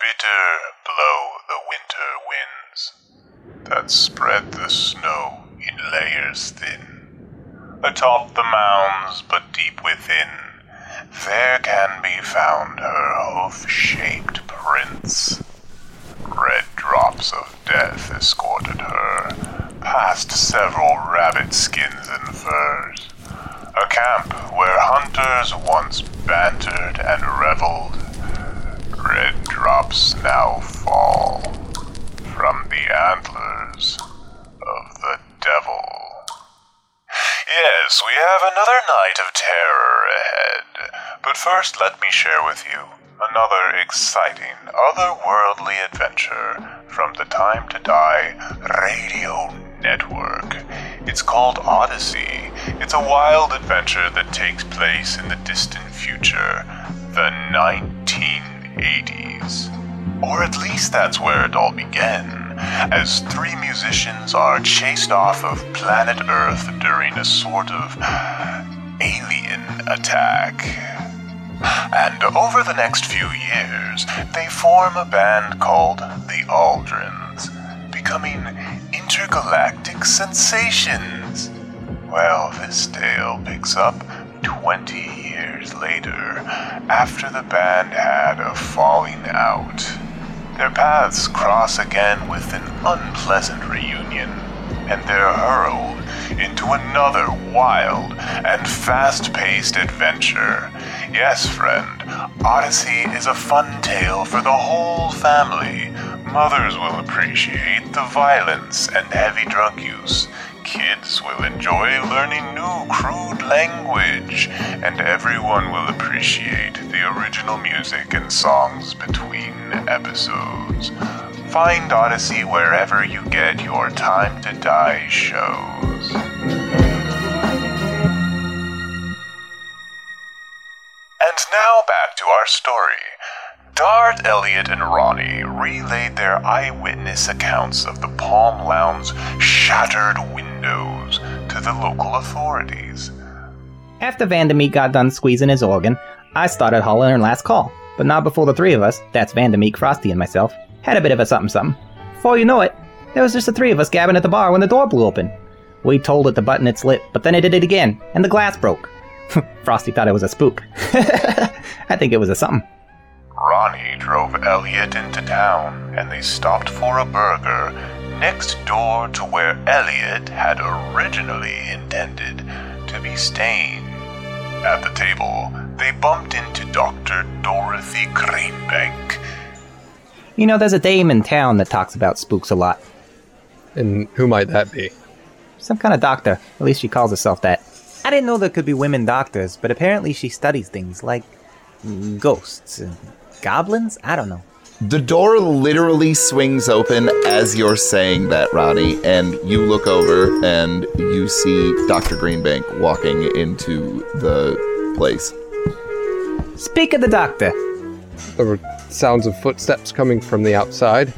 Bitter blow the winter winds that spread the snow in layers thin. Atop the mounds, but deep within, there can be found her hoof-shaped prints. Red drops of death escorted her past several rabbit skins and furs. A camp where hunters once bantered and reveled. Red drops now fall from the antlers of the devil. Yes, we have another night of terror ahead. But first, let me share with you another exciting, otherworldly adventure from the Time to Die radio network. It's called Odyssey. It's a wild adventure that takes place in the distant future, the 1980s. Or at least that's where it all began, as three musicians are chased off of planet Earth during a sort of alien attack. And over the next few years, they form a band called The Aldrins, becoming intergalactic sensations. Well, this tale picks up 20 years later, after the band had a falling out. Their paths cross again with an unpleasant reunion, and they're hurled into another wild and fast-paced adventure. Yes, friend, Odyssey is a fun tale for the whole family. Mothers will appreciate the violence and heavy drug use. Kids will enjoy learning new crude language. And everyone will appreciate the original music and songs between episodes. Find Odyssey wherever you get your Time to Die shows. And now back to our story. D'art, Elliot, and Ronnie relayed their eyewitness accounts of the Palm Lounge's shattered windows to the local authorities. After Vandermeek got done squeezing his organ, I started hollering last call, but not before the three of us, that's Vandermeek, Frosty, and myself, had a bit of a something-something. Before you know it, there was just the three of us gabbing at the bar when the door blew open. We told it to button its lip, but then it did it again, and the glass broke. Frosty thought it was a spook. I think it was a something. Ronnie drove Elliot into town, and they stopped for a burger next door to where Elliot had originally intended to be staying. At the table, they bumped into Dr. Dorothy Greenbank. You know, there's a dame in town that talks about spooks a lot. And who might that be? Some kind of doctor. At least she calls herself that. I didn't know there could be women doctors, but apparently she studies things like ghosts. Goblins? I don't know. The door literally swings open as you're saying that, Ronnie, and you look over and you see Dr. Greenbank walking into the place. Speak of the doctor. There were sounds of footsteps coming from the outside,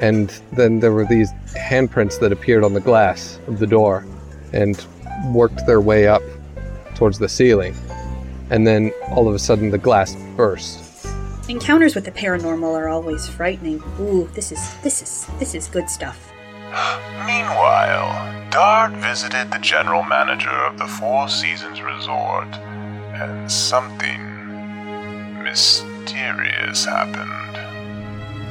and then there were these handprints that appeared on the glass of the door and worked their way up towards the ceiling. And then all of a sudden the glass burst. Encounters with the paranormal are always frightening. Ooh, this is good stuff. Meanwhile, D'art visited the general manager of the Four Seasons Resort, and something mysterious happened.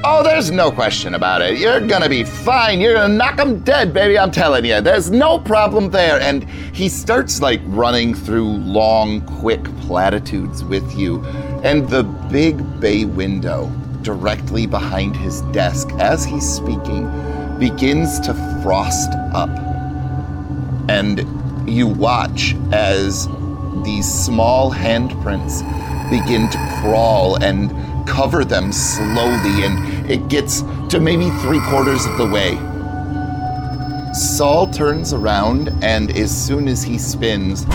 Oh, there's no question about it. You're gonna be fine. You're gonna knock them dead, baby, I'm telling you. There's no problem there. And he starts, running through long, quick platitudes with you. And the big bay window directly behind his desk, as he's speaking, begins to frost up. And you watch as these small handprints begin to crawl and cover them slowly, and it gets to maybe 3/4 of the way. Saul turns around, and as soon as he spins,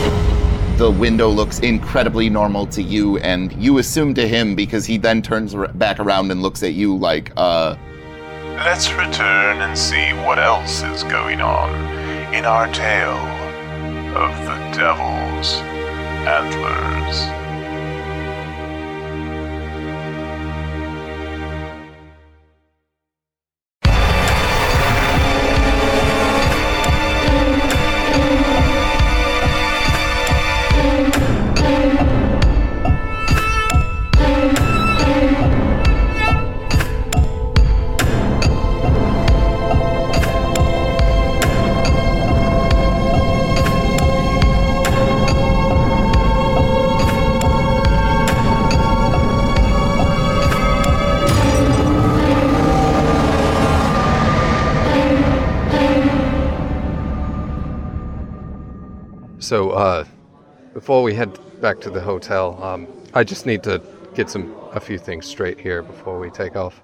the window looks incredibly normal to you, and you assume to him, because he then turns back around and looks at you Let's return and see what else is going on in our tale of the Devil's Antlers. So before we head back to the hotel, I just need to get a few things straight here before we take off.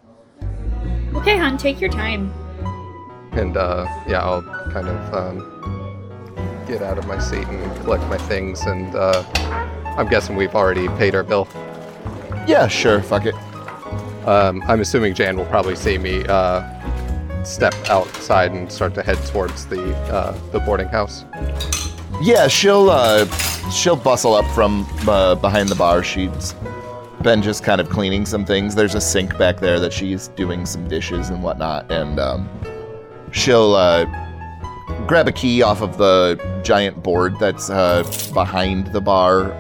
Okay, hon, take your time. And yeah, I'll kind of get out of my seat and collect my things, and I'm guessing we've already paid our bill. Yeah, sure, fuck it. I'm assuming Jan will probably see me step outside and start to head towards the boarding house. Yeah, she'll bustle up from behind the bar. She's been just kind of cleaning some things. There's a sink back there that she's doing some dishes and whatnot, and she'll grab a key off of the giant board that's behind the bar,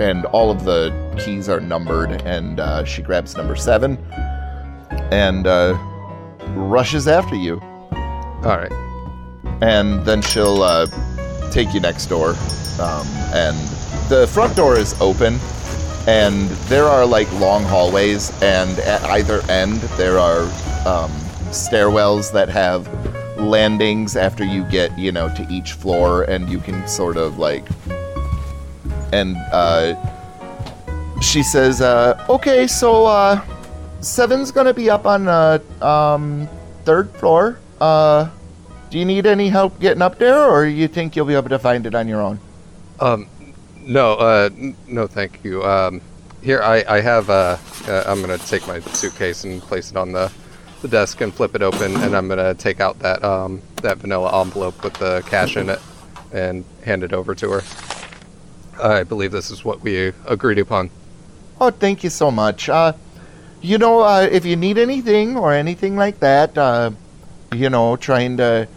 and all of the keys are numbered, and she grabs number 7 and rushes after you. All right. And then she'll take you next door, and the front door is open, and there are, like, long hallways, and at either end there are stairwells that have landings after you get, you know, to each floor, and you can sort of, like... And she says, okay, so 7's gonna be up on the 3rd floor. Do you need any help getting up there, or you think you'll be able to find it on your own? No, thank you. Here, I have, I'm gonna take my suitcase and place it on the desk and flip it open, and I'm gonna take out that vanilla envelope with the cash in it and hand it over to her. I believe this is what we agreed upon. Oh, thank you so much. You know, if you need anything or anything like that, you know, trying to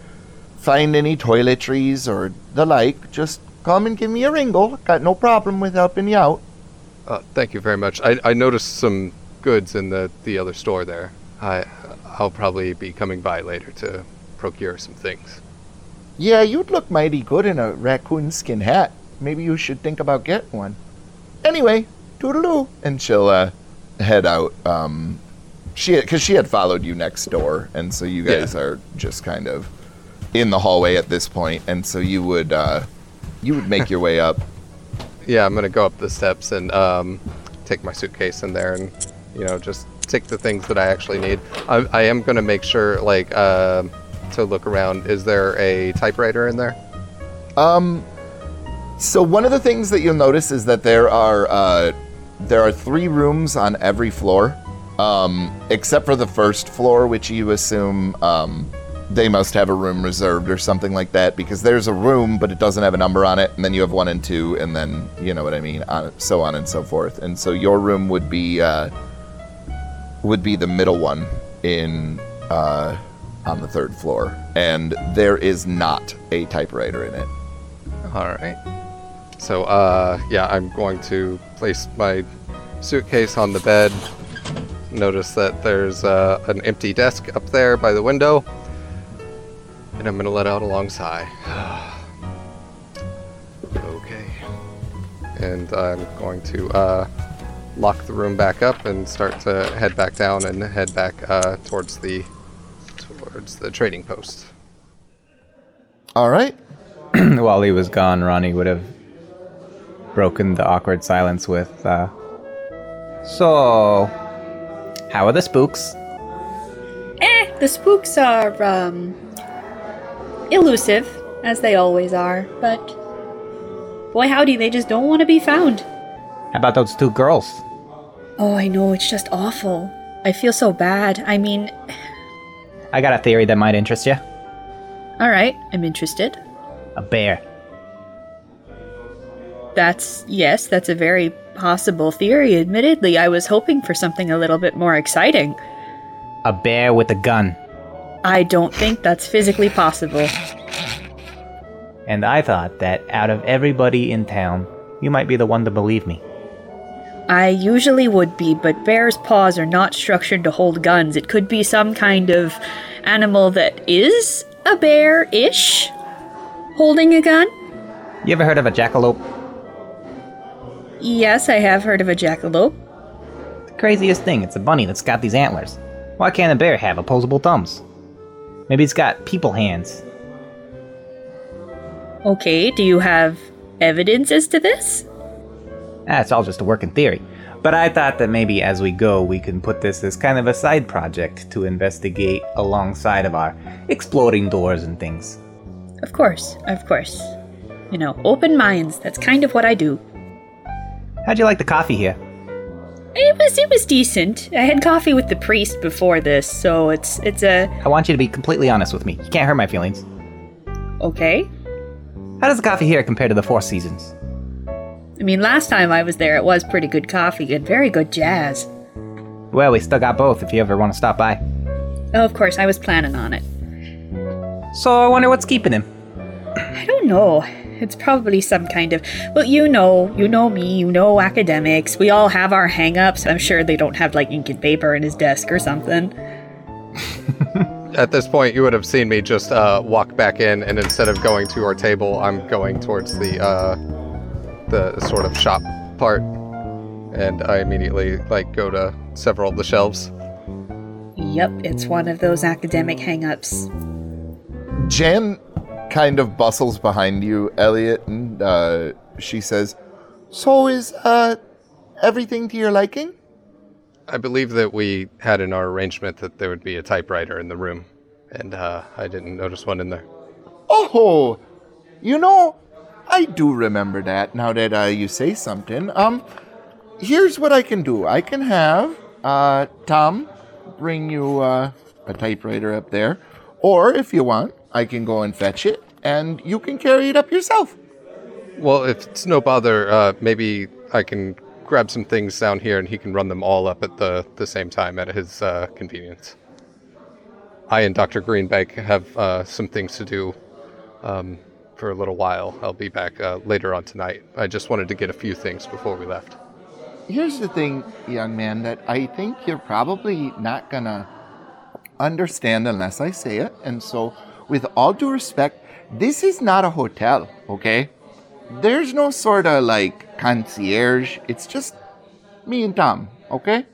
find any toiletries or the like, just come and give me a ringle. Got no problem with helping you out. Thank you very much. I noticed some goods in the other store there. I'll probably be coming by later to procure some things. Yeah, you'd look mighty good in a raccoon skin hat. Maybe you should think about getting one. Anyway, toodaloo. And she'll head out. Because she had followed you next door, and so you guys are just kind of in the hallway at this point, and so you would make your way up. Yeah, I'm going to go up the steps and take my suitcase in there and, you know, just take the things that I actually need. I am going to make sure, like, to look around. Is there a typewriter in there? So one of the things that you'll notice is that there are 3 rooms on every floor, except for the first floor, which you assume they must have a room reserved or something like that, because there's a room, but it doesn't have a number on it, and then you have 1 and 2, and then, you know what I mean, so on and so forth. And so your room would be the middle one on the 3rd floor, and there is not a typewriter in it. All right. So, yeah, I'm going to place my suitcase on the bed. Notice that there's an empty desk up there by the window. And I'm going to let out a long sigh. Okay. And I'm going to lock the room back up and start to head back down and head back towards the trading post. All right. While he was gone, Ronnie would have broken the awkward silence with, so, how are the spooks? The spooks are, elusive, as they always are, but boy howdy, they just don't want to be found. How about those 2 girls? Oh, I know, it's just awful. I feel so bad. I mean... I got a theory that might interest you. Alright, I'm interested. A bear. That's a very possible theory. Admittedly, I was hoping for something a little bit more exciting. A bear with a gun. I don't think that's physically possible. And I thought that out of everybody in town, you might be the one to believe me. I usually would be, but bears' paws are not structured to hold guns. It could be some kind of animal that is a bear-ish. Holding a gun? You ever heard of a jackalope? Yes, I have heard of a jackalope. The craziest thing, it's a bunny that's got these antlers. Why can't a bear have opposable thumbs? Maybe it's got people hands. Okay, do you have evidence as to this? That's all just a working theory. But I thought that maybe as we go, we can put this as kind of a side project to investigate alongside of our exploding doors and things. Of course, of course. You know, open minds, that's kind of what I do. How'd you like the coffee here? It was decent. I had coffee with the priest before this, so it's I want you to be completely honest with me. You can't hurt my feelings. Okay. How does the coffee here compare to the Four Seasons? I mean, last time I was there, it was pretty good coffee and very good jazz. Well, we still got both if you ever want to stop by. Oh, of course, I was planning on it. So I wonder what's keeping him. I don't know. It's probably some kind of... Well, you know me, you know academics. We all have our hang-ups. I'm sure they don't have, like, ink and paper in his desk or something. At this point, you would have seen me just walk back in, and instead of going to our table, I'm going towards the sort of shop part, and I immediately, like, go to several of the shelves. Yep, it's one of those academic hang-ups. Jan kind of bustles behind you, Elliot, and she says, "So is everything to your liking?" I believe that we had in our arrangement that there would be a typewriter in the room, and I didn't notice one in there. Oh, you know... I do remember that, now that you say something. Here's what I can do. I can have Tom bring you a typewriter up there. Or, if you want, I can go and fetch it, and you can carry it up yourself. Well, if it's no bother, maybe I can grab some things down here, and he can run them all up at the same time at his convenience. I and Dr. Greenbank have some things to do. For a little while. I'll be back later on tonight. I just wanted to get a few things before we left. Here's the thing, young man, that I think you're probably not gonna understand unless I say it. And so, with all due respect, this is not a hotel, okay? There's no sort of, like, concierge. It's just me and Tom, okay?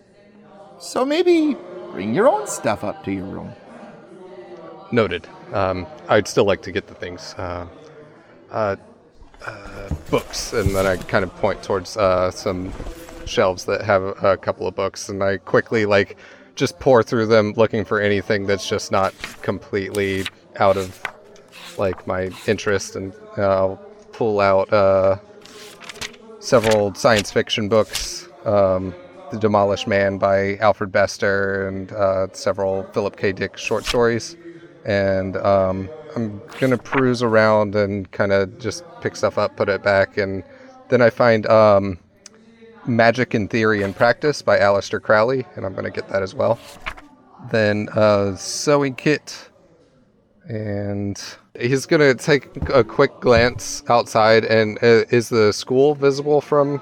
So maybe bring your own stuff up to your room. Noted. I'd still like to get the things... books, and then I kind of point towards some shelves that have a couple of books, and I quickly, like, just pour through them looking for anything that's just not completely out of, like, my interest, and I'll pull out several science fiction books, The Demolished Man by Alfred Bester, and several Philip K. Dick short stories, and I'm going to peruse around and kind of just pick stuff up, put it back, and then I find Magic in Theory and Practice by Aleister Crowley, and I'm going to get that as well. Then Sewing Kit, and he's going to take a quick glance outside, and is the school visible from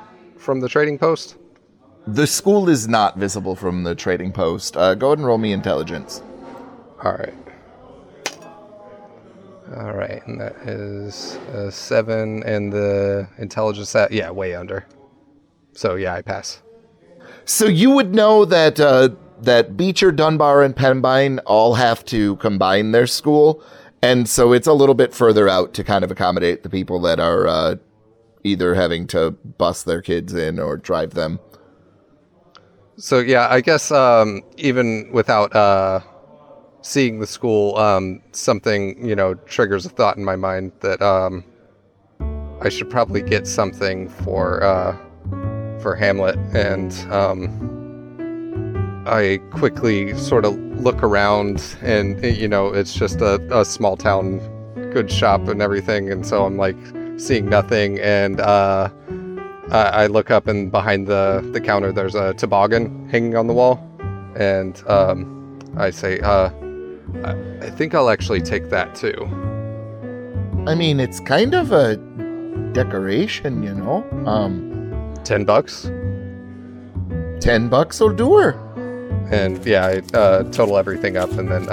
the trading post? The school is not visible from the trading post. Go ahead and roll me intelligence. All right, and that is 7, and the intelligence that, yeah, way under. So, yeah, I pass. So you would know that that Beecher, Dunbar, and Pembine all have to combine their school, and so it's a little bit further out to kind of accommodate the people that are either having to bus their kids in or drive them. So, yeah, I guess even without... seeing the school, something, you know, triggers a thought in my mind that I should probably get something for Hamlet, and I quickly sort of look around, and, you know, it's just a small town good shop and everything, and so I'm, like, seeing nothing, and I look up, and behind the counter there's a toboggan hanging on the wall, and I say, I think I'll actually take that, too. I mean, it's kind of a decoration, you know? $10? $10 will do her. And, yeah, I total everything up and then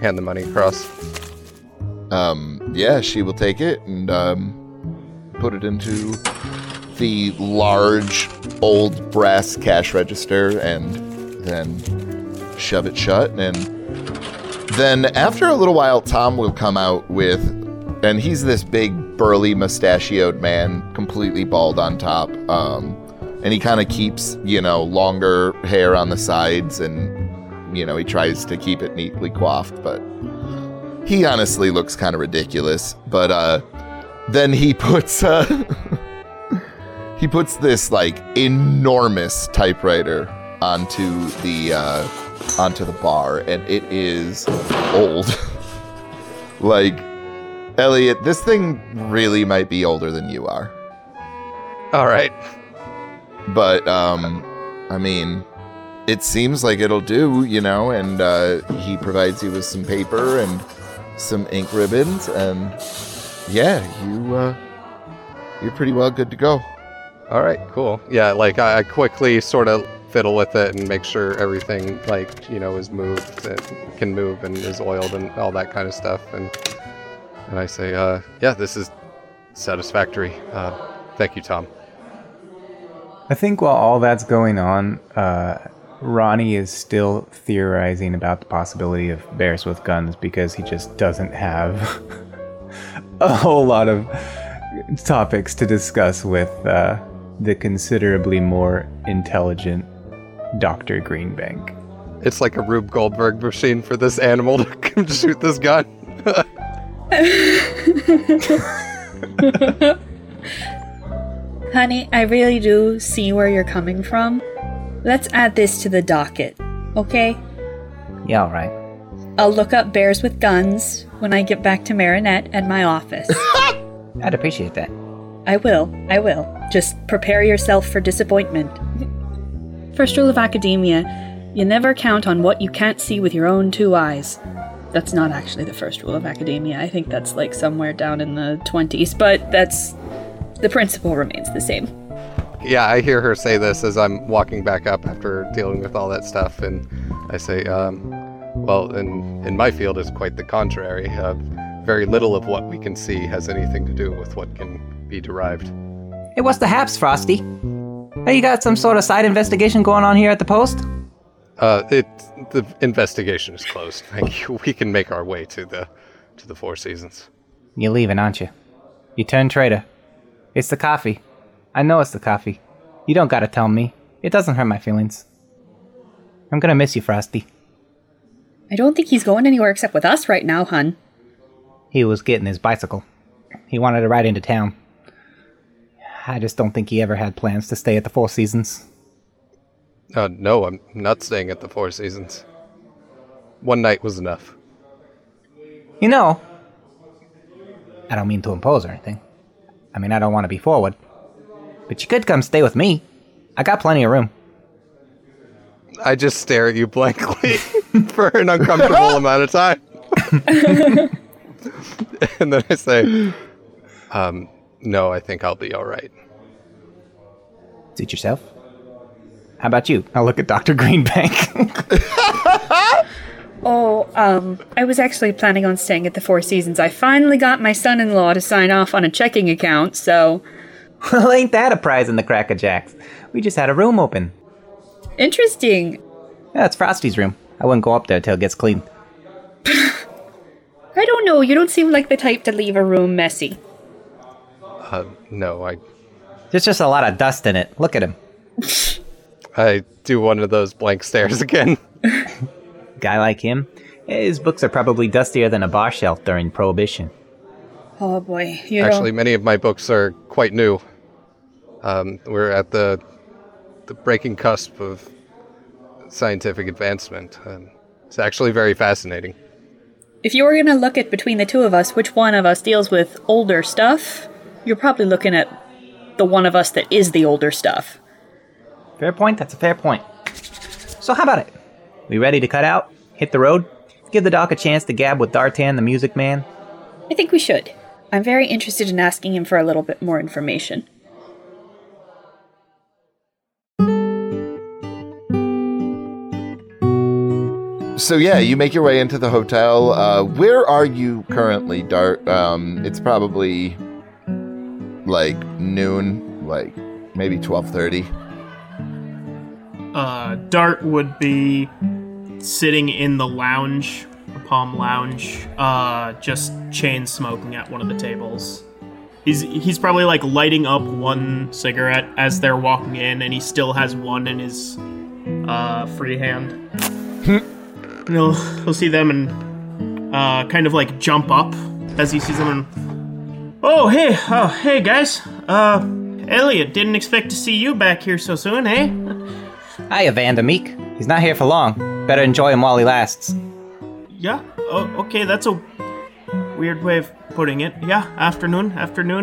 hand the money across. Yeah, she will take it and put it into the large, old brass cash register and then shove it shut and... Then, after a little while, Tom will come out with And he's this big, burly, mustachioed man, completely bald on top. And he kind of keeps, longer hair on the sides, and, he tries to keep it neatly coiffed, but he honestly looks kind of ridiculous. But then he puts he puts this like enormous typewriter onto the bar, and it is old. Like, Elliot, this thing really might be older than you are. All right. But, it seems like it'll do, and he provides you with some paper and some ink ribbons, and yeah, you're pretty well good to go. All right, cool. Yeah, I quickly sort of fiddle with it and make sure everything, is moved, that can move and is oiled and all that kind of stuff. And I say, this is satisfactory. Thank you, Tom. I think while all that's going on, Ronnie is still theorizing about the possibility of bears with guns because he just doesn't have a whole lot of topics to discuss with the considerably more intelligent Dr. Greenbank. It's like a Rube Goldberg machine for this animal to come shoot this gun. Honey, I really do see where you're coming from. Let's add this to the docket, okay? Yeah, all right. I'll look up bears with guns when I get back to Marinette at my office. I'd appreciate that. I will. Just prepare yourself for disappointment. First rule of academia, you never count on what you can't see with your own two eyes. That's not actually the first rule of academia. I think that's somewhere down in the 20s, but that's... the principle remains the same. Yeah, I hear her say this as I'm walking back up after dealing with all that stuff, and I say, in my field it's quite the contrary. Very little of what we can see has anything to do with what can be derived. Hey, what's the haps, Frosty? Hey, you got some sort of side investigation going on here at the post? The investigation is closed. Thank you. We can make our way to the Four Seasons. You're leaving, aren't you? You turn traitor. It's the coffee. I know it's the coffee. You don't gotta tell me. It doesn't hurt my feelings. I'm gonna miss you, Frosty. I don't think he's going anywhere except with us right now, hun. He was getting his bicycle. He wanted to ride into town. I just don't think he ever had plans to stay at the Four Seasons. No, I'm not staying at the Four Seasons. One night was enough. I don't mean to impose or anything. I don't want to be forward. But you could come stay with me. I got plenty of room. I just stare at you blankly for an uncomfortable amount of time. And then I say, no, I think I'll be all right. Suit yourself. How about you? I'll look at Dr. Greenbank. I was actually planning on staying at the Four Seasons. I finally got my son-in-law to sign off on a checking account, so... Well, ain't that a prize in the Cracker Jacks? We just had a room open. Interesting. Yeah, it's Frosty's room. I wouldn't go up there till it gets clean. I don't know. You don't seem like the type to leave a room messy. No, There's just a lot of dust in it. Look at him. I do one of those blank stares again. Guy like him, his books are probably dustier than a bar shelf during Prohibition. Oh boy. Actually, many of my books are quite new. We're at the breaking cusp of scientific advancement. It's actually very fascinating. If you were going to look at between the two of us, which one of us deals with older stuff, you're probably looking at the one of us that is the older stuff. Fair point. That's a fair point. So how about it? We ready to cut out? Hit the road? Give the doc a chance to gab with D'Artan, the music man? I think we should. I'm very interested in asking him for a little bit more information. So yeah, you make your way into the hotel. Where are you currently, D'art? It's probably noon, maybe 12:30. D'art would be sitting in the lounge Palm Lounge, just chain smoking at one of the tables. He's probably like lighting up one cigarette as they're walking in, and he still has one in his free hand. And he'll see them and kind of like jump up as he sees them. And hey guys, Elliot, didn't expect to see you back here so soon, eh? Hiya, Vandermeek. He's not here for long. Better enjoy him while he lasts. Yeah? Oh, okay, that's a weird way of putting it. Yeah, afternoon,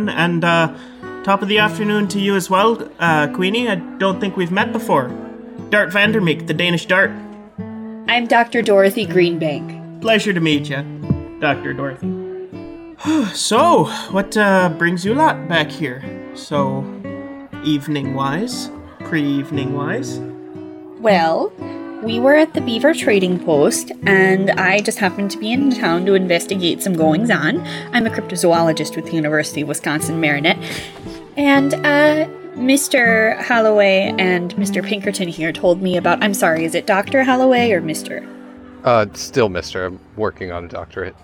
and top of the afternoon to you as well, Queenie. I don't think we've met before. D'art Vandermeek, the Danish D'art. I'm Dr. Dorothy Greenbank. Pleasure to meet you, Dr. Dorothy. So, what brings you lot back here? So, evening-wise, pre-evening-wise? Well, we were at the Beaver Trading Post, and I just happened to be in town to investigate some goings-on. I'm a cryptozoologist with the University of Wisconsin Marinette, and Mr. Halloway and Mr. Pinkerton here told me about... I'm sorry, is it Dr. Halloway or Mr.? Still Mr. I'm working on a doctorate.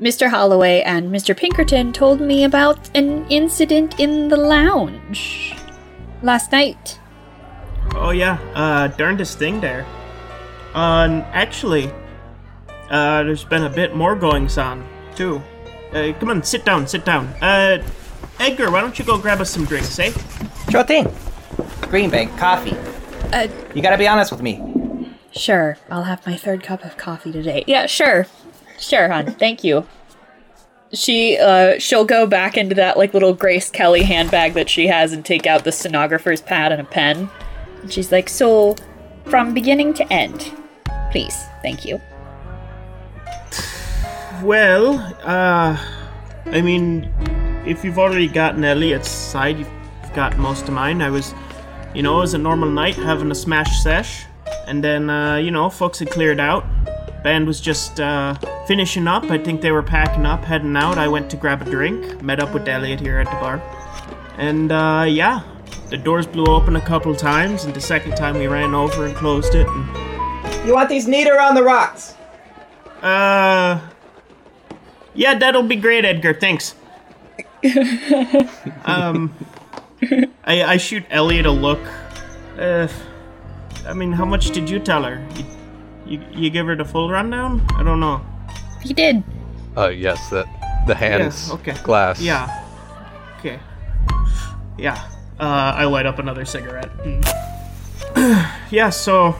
Mr. Halloway and Mr. Pinkerton told me about an incident in the lounge last night. Oh yeah, darndest thing there. Actually, there's been a bit more goings-on, too. Come on, sit down. Edgar, why don't you go grab us some drinks, eh? Sure thing. Greenbank, coffee. You gotta be honest with me. Sure, I'll have my third cup of coffee today. Yeah, sure, hon, thank you. She'll go back into that, like, little Grace Kelly handbag that she has and take out the stenographer's pad and a pen. She's like, so, from beginning to end, please, thank you. Well, I mean, if you've already gotten Elliot's side, you've got most of mine. It was a normal night having a smash sesh, and then, folks had cleared out. Band was just finishing up. I think they were packing up, heading out. I went to grab a drink, met up with Elliot here at the bar, and the doors blew open a couple times, and the second time we ran over and closed it. And... You want these neat or on the rocks? Yeah, that'll be great, Edgar. Thanks. I shoot Elliot a look. I mean, how much did you tell her? You give her the full rundown? I don't know. He did. Yes, the hands, yeah, okay. Glass. Yeah. Okay. Yeah. I light up another cigarette. Yeah, so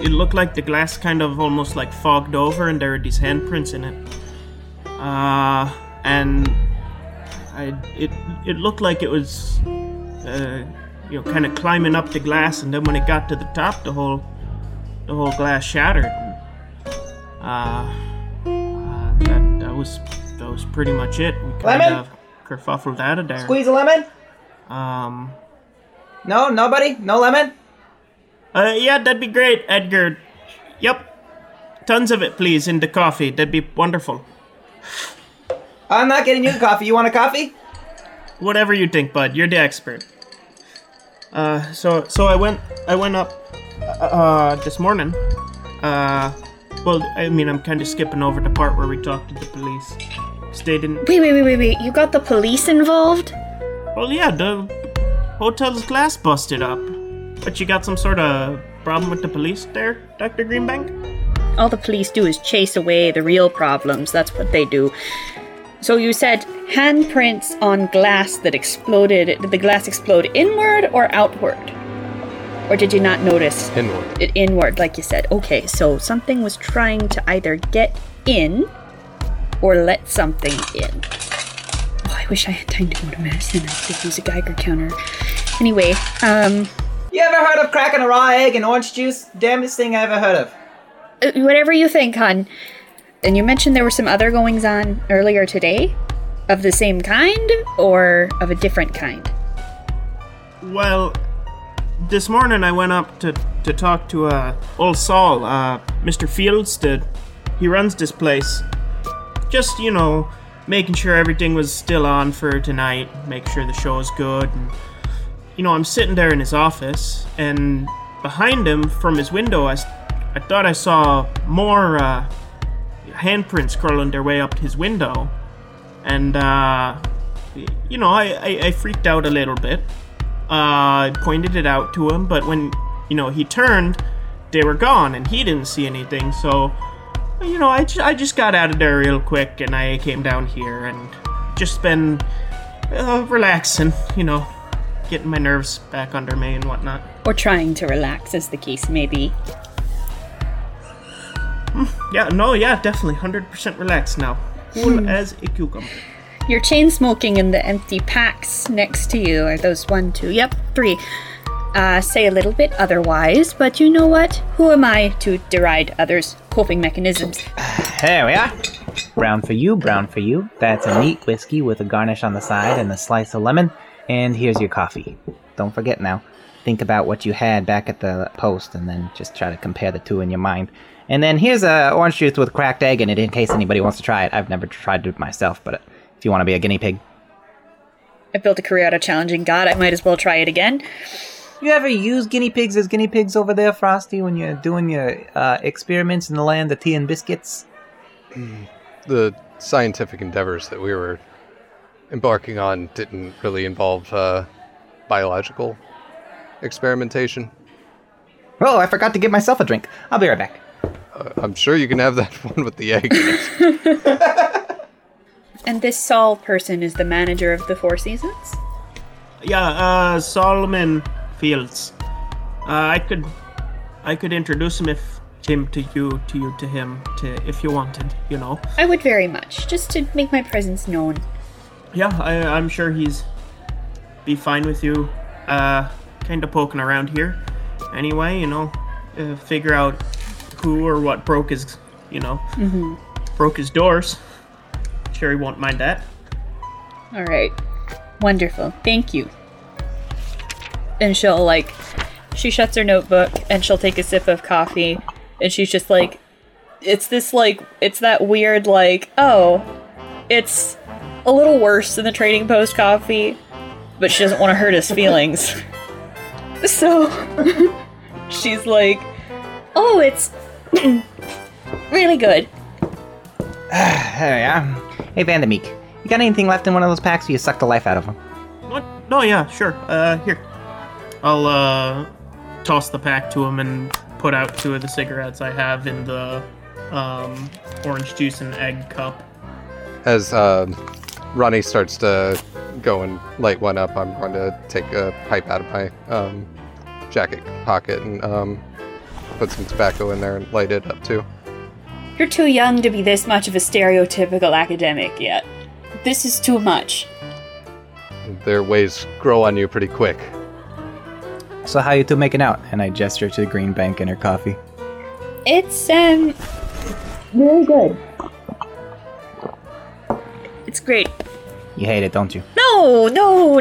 it looked like the glass kind of almost like fogged over, and there were these handprints in it. And it looked like it was, kind of climbing up the glass, and then when it got to the top, the whole glass shattered. That was pretty much it. We kind lemon? Of kerfuffled out of there. Squeeze a lemon. No, nobody? No lemon? Yeah, that'd be great, Edgar. Yep. Tons of it, please, in the coffee. That'd be wonderful. I'm not getting you coffee. You want a coffee? Whatever you think, bud. You're the expert. So I went up, this morning. Well, I mean, I'm kind of skipping over the part where we talked to the police. They didn't... Wait. You got the police involved? Well, yeah, the hotel's glass busted up. But you got some sort of problem with the police there, Dr. Greenbank? All the police do is chase away the real problems. That's what they do. So you said handprints on glass that exploded. Did the glass explode inward or outward? Or did you not notice? Inward. Inward, like you said. Okay, so something was trying to either get in or let something in. I wish I had time to go to medicine. I could use a Geiger counter. Anyway, You ever heard of cracking a raw egg in orange juice? Damnest thing I ever heard of. Whatever you think, hon. And you mentioned there were some other goings-on earlier today? Of the same kind? Or of a different kind? Well, this morning I went up to talk to, old Saul, Mr. Fields. He runs this place. Just, making sure everything was still on for tonight, make sure the show is good. And, I'm sitting there in his office, and behind him, from his window, I thought I saw more handprints curling their way up his window. And, you know, I freaked out a little bit. I pointed it out to him, but when, you know, he turned, they were gone, and he didn't see anything. So, you know, I just got out of there real quick, and I came down here and just been relaxing, you know, getting my nerves back under me and whatnot. Or trying to relax, as the case may be. Yeah, definitely. 100% relaxed now. Cool as a cucumber. Your chain smoking in the empty packs next to you are those 1, 2, 3. Say a little bit otherwise, but you know what? Who am I to deride others' coping mechanisms? Here we are. Brown for you, brown for you. That's a neat whiskey with a garnish on the side and a slice of lemon. And here's your coffee. Don't forget now. Think about what you had back at the post and then just try to compare the two in your mind. And then here's a orange juice with cracked egg in it in case anybody wants to try it. I've never tried it myself, but if you want to be a guinea pig. I built a career out of challenging God. I might as well try it again. You ever use guinea pigs as guinea pigs over there, Frosty, when you're doing your experiments in the land of tea and biscuits? The scientific endeavors that we were embarking on didn't really involve biological experimentation. Oh, I forgot to get myself a drink. I'll be right back. I'm sure you can have that one with the egg in it. And this Saul person is the manager of the Four Seasons? Yeah, Solomon Fields. I could introduce him if you wanted, you know. I would very much, just to make my presence known. Yeah, I'm sure he's be fine with you. Kind of poking around here, anyway, you know, figure out who or what broke his, you know, broke his doors. Sure, he won't mind that. All right, wonderful, thank you. And she'll she shuts her notebook and she'll take a sip of coffee, and she's just like, it's a little worse than the Trading Post coffee, but she doesn't want to hurt his feelings. So she's like, oh, it's really good. There we are. Hey, Vandermeek, you got anything left in one of those packs, or you sucked the life out of them? What? No, yeah, sure. Here. I'll toss the pack to him and put out 2 of the cigarettes I have in the orange juice and egg cup. As Ronnie starts to go and light one up, I'm going to take a pipe out of my jacket pocket and put some tobacco in there and light it up too. You're too young to be this much of a stereotypical academic yet. This is too much. Their ways grow on you pretty quick. So how you two making out? And I gesture to Greenbank and her coffee. It's very good. It's great. You hate it, don't you?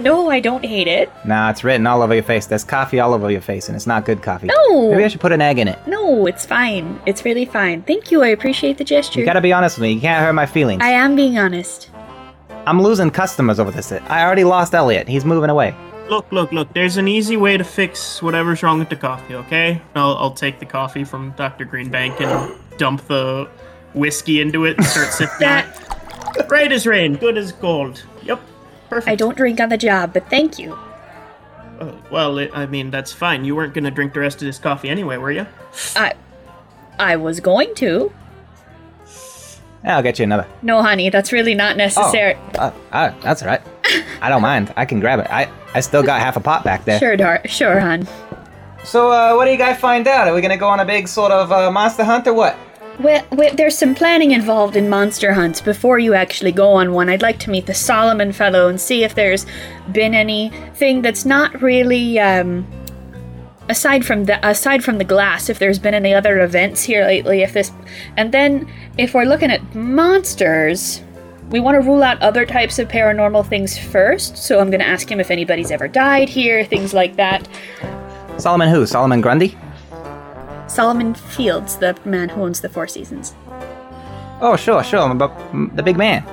No, I don't hate it. Nah, it's written all over your face. There's coffee all over your face, and it's not good coffee. No! Maybe I should put an egg in it. No, it's fine. It's really fine. Thank you, I appreciate the gesture. You gotta be honest with me. You can't hurt my feelings. I am being honest. I'm losing customers over this. I already lost Elliot. He's moving away. Look, there's an easy way to fix whatever's wrong with the coffee, okay? I'll take the coffee from Dr. Greenbank and dump the whiskey into it and start sipping that. Right as rain, good as gold. Yep, perfect. I don't drink on the job, but thank you. That's fine. You weren't going to drink the rest of this coffee anyway, were you? I was going to. I'll get you another. No, honey, that's really not necessary. That's all right. I don't mind. I can grab it. I still got half a pot back there. Sure, hon. So, what do you guys find out? Are we going to go on a big sort of monster hunt or what? Well, there's some planning involved in monster hunts. Before you actually go on one, I'd like to meet the Solomon fellow and see if there's been anything that's not really, aside from the glass, if there's been any other events here lately, and then if we're looking at monsters, we want to rule out other types of paranormal things first. So I'm going to ask him if anybody's ever died here, things like that. Solomon who? Solomon Grundy? Solomon Fields, the man who owns the Four Seasons. Oh, sure, but the big man.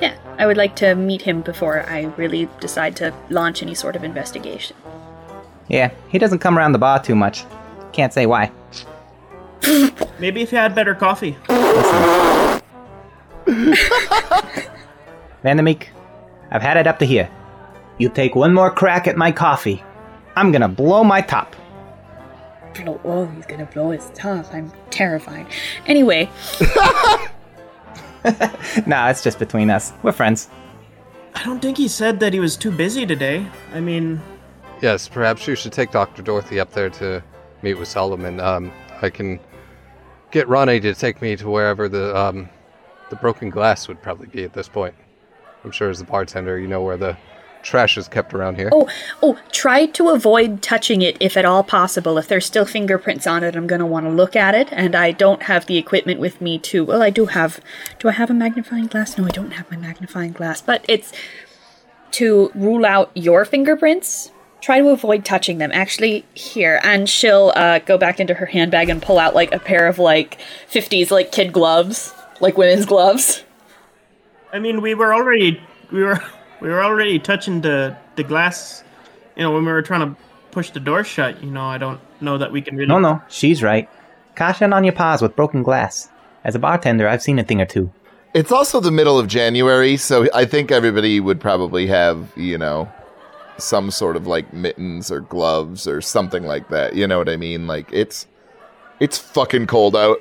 Yeah, I would like to meet him before I really decide to launch any sort of investigation. Yeah, he doesn't come around the bar too much. Can't say why. Maybe if you had better coffee. Vandermeek, I've had it up to here. You take one more crack at my coffee, I'm gonna blow my top. Oh, he's gonna blow his top. I'm terrified. Anyway. Nah, it's just between us. We're friends. I don't think he said that he was too busy today. I mean... Yes, perhaps you should take Dr. Dorothy up there to meet with Solomon. I can get Ronnie to take me to wherever the broken glass would probably be at this point. I'm sure as the bartender, you know where the trash is kept around here. Oh, try to avoid touching it if at all possible. If there's still fingerprints on it, I'm going to want to look at it, and I don't have the equipment with me to... Well, I do have... Do I have a magnifying glass? No, I don't have my magnifying glass, but it's to rule out your fingerprints. Try to avoid touching them. Actually, here. And she'll go back into her handbag and pull out, like, a pair of, like, 50s, like, kid gloves. Like, women's gloves. I mean, we were already touching the glass, you know, when we were trying to push the door shut. You know, I don't know that we can really... No, she's right. Caution on your paws with broken glass. As a bartender, I've seen a thing or two. It's also the middle of January, so I think everybody would probably have, you know, some sort of, like, mittens or gloves or something like that. You know what I mean? Like, it's fucking cold out.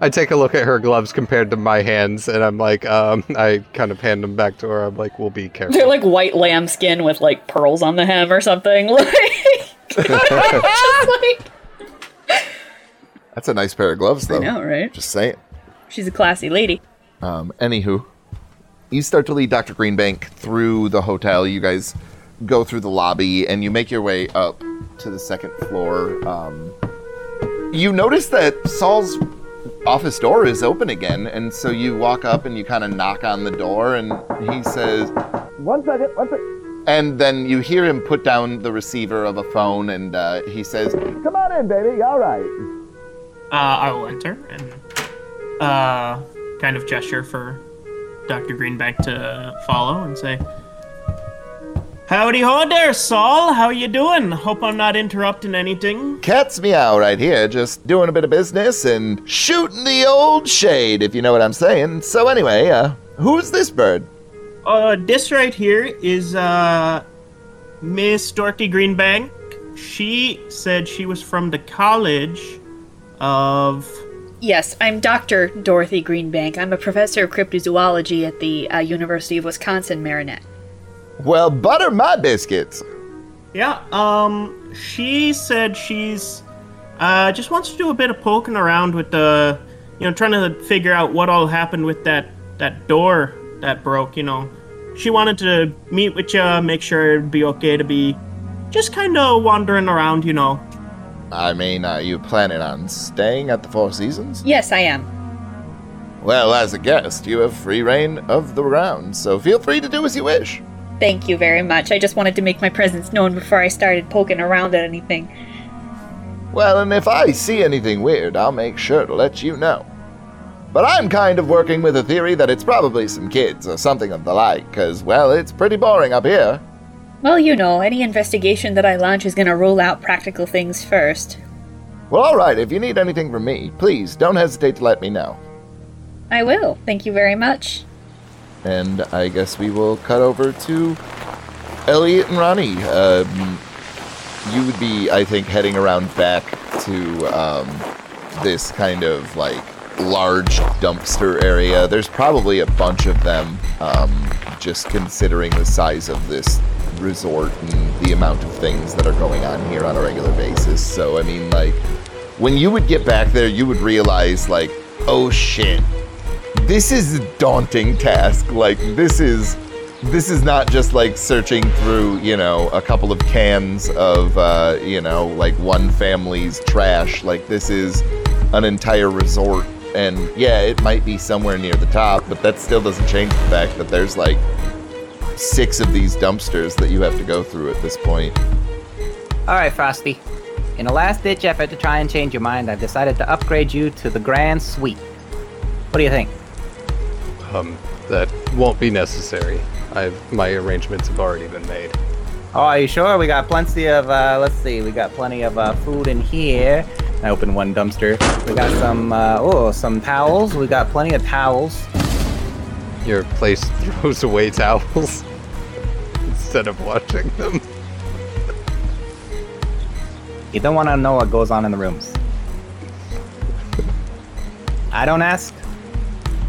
I take a look at her gloves compared to my hands, and I'm like, I kind of hand them back to her. I'm like, we'll be careful. They're like white lambskin with, like, pearls on the hem or something. Like, just like... That's a nice pair of gloves, though. I know, right? Just saying. She's a classy lady. Anywho, you start to lead Dr. Greenbank through the hotel. You guys go through the lobby, and you make your way up to the second floor. You notice that Saul's office door is open again, and so you walk up and you kind of knock on the door, and he says, One second. And then you hear him put down the receiver of a phone, and he says, Come on in, baby, all right. I'll enter and kind of gesture for Dr. Greenbank to follow and say, Howdy ho there, Saul. How you doing? Hope I'm not interrupting anything. Cat's meow right here, just doing a bit of business and shooting the old shade, if you know what I'm saying. So anyway, who's this bird? This right here is Miss Dorothy Greenbank. She said she was from the College of... Yes, I'm Dr. Dorothy Greenbank. I'm a professor of cryptozoology at the University of Wisconsin Marinette. Well, butter my biscuits. Yeah, she said she's, just wants to do a bit of poking around with the, you know, trying to figure out what all happened with that door that broke, you know. She wanted to meet with you, make sure it'd be okay to be just kind of wandering around, you know. I mean, are you planning on staying at the Four Seasons? Yes, I am. Well, as a guest, you have free reign of the grounds, so feel free to do as you wish. Thank you very much. I just wanted to make my presence known before I started poking around at anything. Well, and if I see anything weird, I'll make sure to let you know. But I'm kind of working with a theory that it's probably some kids or something of the like, because, well, it's pretty boring up here. Well, you know, any investigation that I launch is going to rule out practical things first. Well, all right, if you need anything from me, please don't hesitate to let me know. I will. Thank you very much. And I guess we will cut over to Elliot and Ronnie. You would be, I think, heading around back to this kind of, like, large dumpster area. There's probably a bunch of them, just considering the size of this resort and the amount of things that are going on here on a regular basis. So, I mean, like, when you would get back there, you would realize, like, oh, shit. This is a daunting task. Like, this is not just, like, searching through, you know, a couple of cans of, you know, like, one family's trash. Like, this is an entire resort. And, yeah, it might be somewhere near the top, but that still doesn't change the fact that there's, like, 6 of these dumpsters that you have to go through at this point. All right, Frosty. In a last-ditch effort to try and change your mind, I've decided to upgrade you to the Grand Suite. What do you think? That won't be necessary. My arrangements have already been made. Oh, are you sure? We got plenty of food in here. I opened one dumpster. We got some towels. We got plenty of towels. Your place throws away towels instead of washing them. You don't want to know what goes on in the rooms. I don't ask.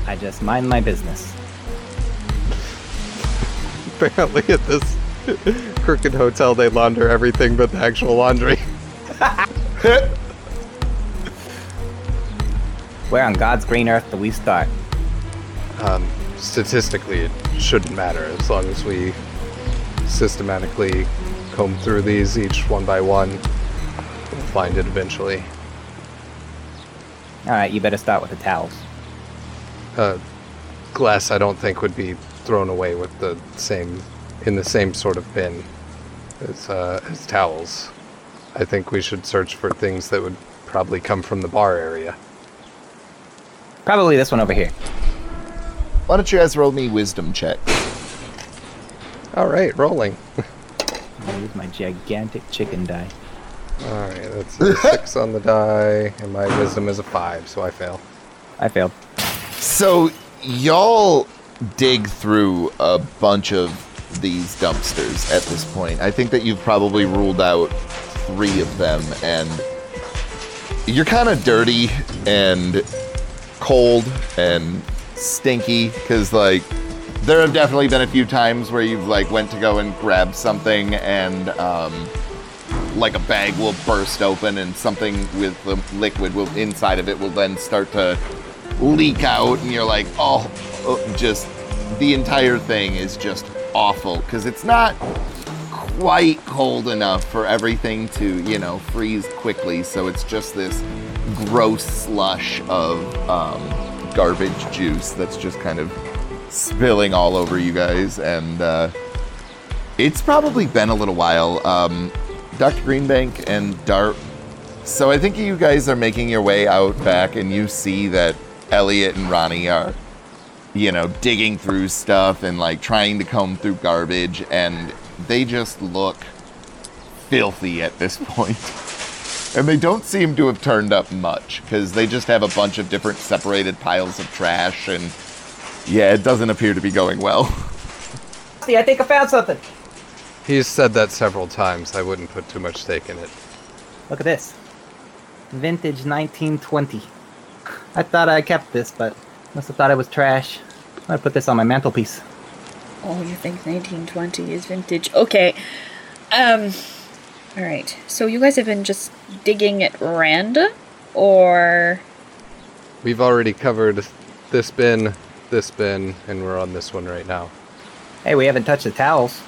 I just mind my business. Apparently at this crooked hotel, they launder everything but the actual laundry. Where on God's green earth do we start? Statistically, it shouldn't matter as long as we systematically comb through these each one by one. We'll find it eventually. All right, you better start with the towels. Glass, I don't think would be thrown away with in the same sort of bin as towels. I think we should search for things that would probably come from the bar area. Probably this one over here. Why don't you guys roll me wisdom check? All right, rolling. I'm gonna use my gigantic chicken die. All right, that's a 6 on the die, and my wisdom is a 5, so I fail. I failed. So y'all dig through a bunch of these dumpsters at this point. I think that you've probably ruled out 3 of them, and you're kind of dirty and cold and stinky, because, like, there have definitely been a few times where you've, like, went to go and grab something and, like a bag will burst open and something with the liquid inside of it will then start to leak out, and you're like, oh, just the entire thing is just awful because it's not quite cold enough for everything to, you know, freeze quickly. So it's just this gross slush of garbage juice that's just kind of spilling all over you guys. And it's probably been a little while. Dr. Greenbank and Dart. So I think you guys are making your way out back, and you see that Elliot and Ronnie are, you know, digging through stuff and, like, trying to comb through garbage, and they just look filthy at this point. And they don't seem to have turned up much, because they just have a bunch of different separated piles of trash, and, yeah, it doesn't appear to be going well. See, I think I found something. He's said that several times. I wouldn't put too much stake in it. Look at this. Vintage 1920. I thought I kept this, but must have thought it was trash. I'm going to put this on my mantelpiece. Oh, you think 1920 is vintage? Okay. All right. So you guys have been just digging at random, or? We've already covered this bin, and we're on this one right now. Hey, we haven't touched the towels.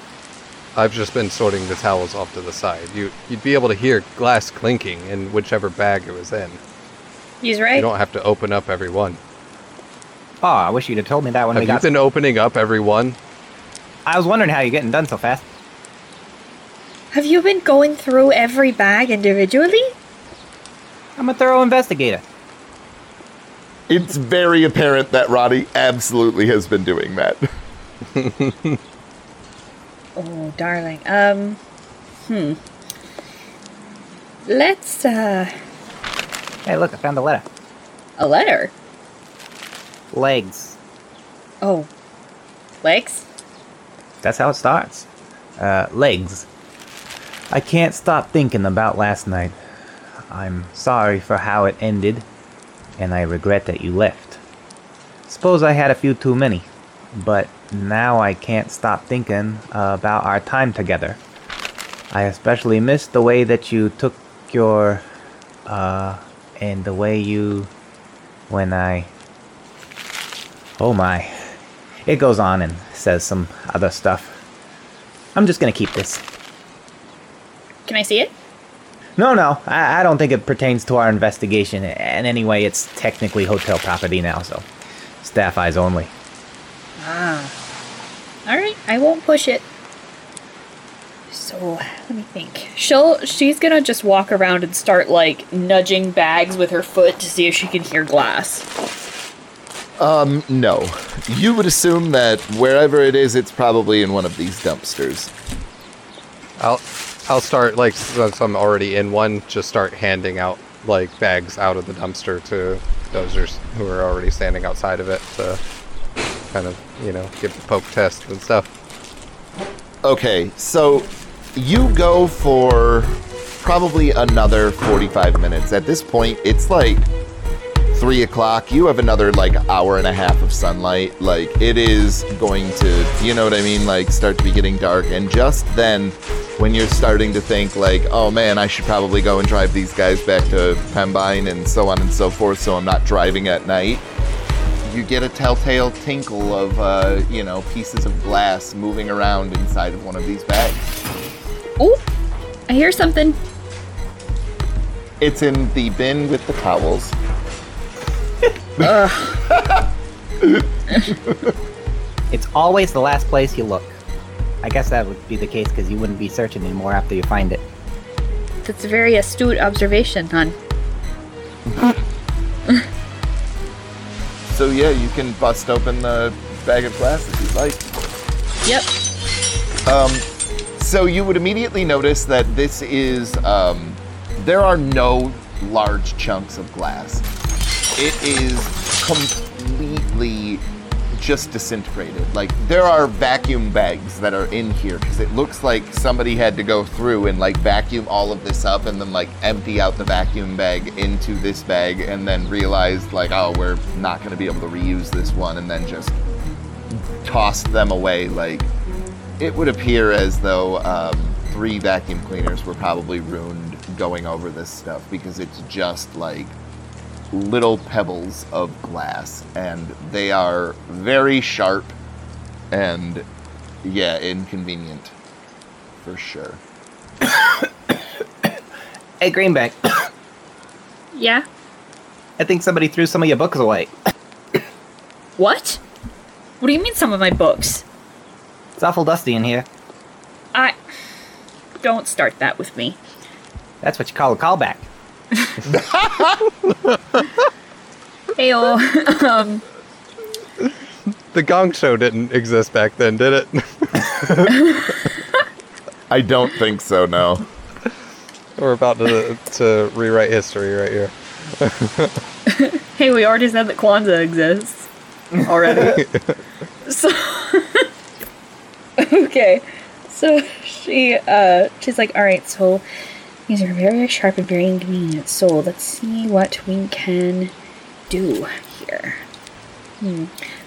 I've just been sorting the towels off to the side. You'd be able to hear glass clinking in whichever bag it was in. He's right. You don't have to open up every one. Oh, I wish you'd have told me that when we got... Have you been opening up every one? I was wondering how you're getting done so fast. Have you been going through every bag individually? I'm a thorough investigator. It's very apparent that Roddy absolutely has been doing that. Oh, darling. Let's, Hey, look, I found a letter. A letter? Legs. Oh. Legs? That's how it starts. Legs. I can't stop thinking about last night. I'm sorry for how it ended, and I regret that you left. Suppose I had a few too many, but... Now I can't stop thinking about our time together. I especially miss the way that you took your... and the way you... When I... Oh my. It goes on and says some other stuff. I'm just gonna keep this. Can I see it? No. I don't think it pertains to our investigation. And anyway, it's technically hotel property now, so... Staff eyes only. Ah. Alright, I won't push it. So, let me think. She's gonna just walk around and start, like, nudging bags with her foot to see if she can hear glass. No. You would assume that wherever it is, it's probably in one of these dumpsters. I'll start, like, since I'm already in one, just start handing out like bags out of the dumpster to dozers who are already standing outside of it to kind of, you know, give the poke test and stuff. Okay, so you go for probably another 45 minutes. At this point, it's like 3 o'clock. You have another like hour and a half of sunlight. Like it is going to, you know what I mean? Like start to be getting dark. And just then when you're starting to think like, oh man, I should probably go and drive these guys back to Pembine and so on and so forth. So I'm not driving at night. You get a telltale tinkle of, you know, pieces of glass moving around inside of one of these bags. Oh, I hear something. It's in the bin with the towels. It's always the last place you look. I guess that would be the case because you wouldn't be searching anymore after you find it. That's a very astute observation, hon. So yeah, you can bust open the bag of glass if you'd like. Yep. So you would immediately notice that this is, there are no large chunks of glass. It is completely just disintegrated. Like, there are vacuum bags that are in here because it looks like somebody had to go through and, like, vacuum all of this up and then, like, empty out the vacuum bag into this bag and then realized, like, oh, we're not going to be able to reuse this one and then just tossed them away. Like, it would appear as though 3 vacuum cleaners were probably ruined going over this stuff because it's just, like, little pebbles of glass, and they are very sharp and, yeah, inconvenient for sure. Hey, Greenbank. Yeah? I think somebody threw some of your books away. What? What do you mean some of my books? It's awful dusty in here. I... Don't start that with me. That's what you call a callback. Heyo. The Gong Show didn't exist back then, did it? I don't think so, no. We're about to rewrite history right here. Hey, we already said that Kwanzaa exists already. So okay, so she's like, all right, so these are very sharp and very inconvenient, so let's see what we can do here.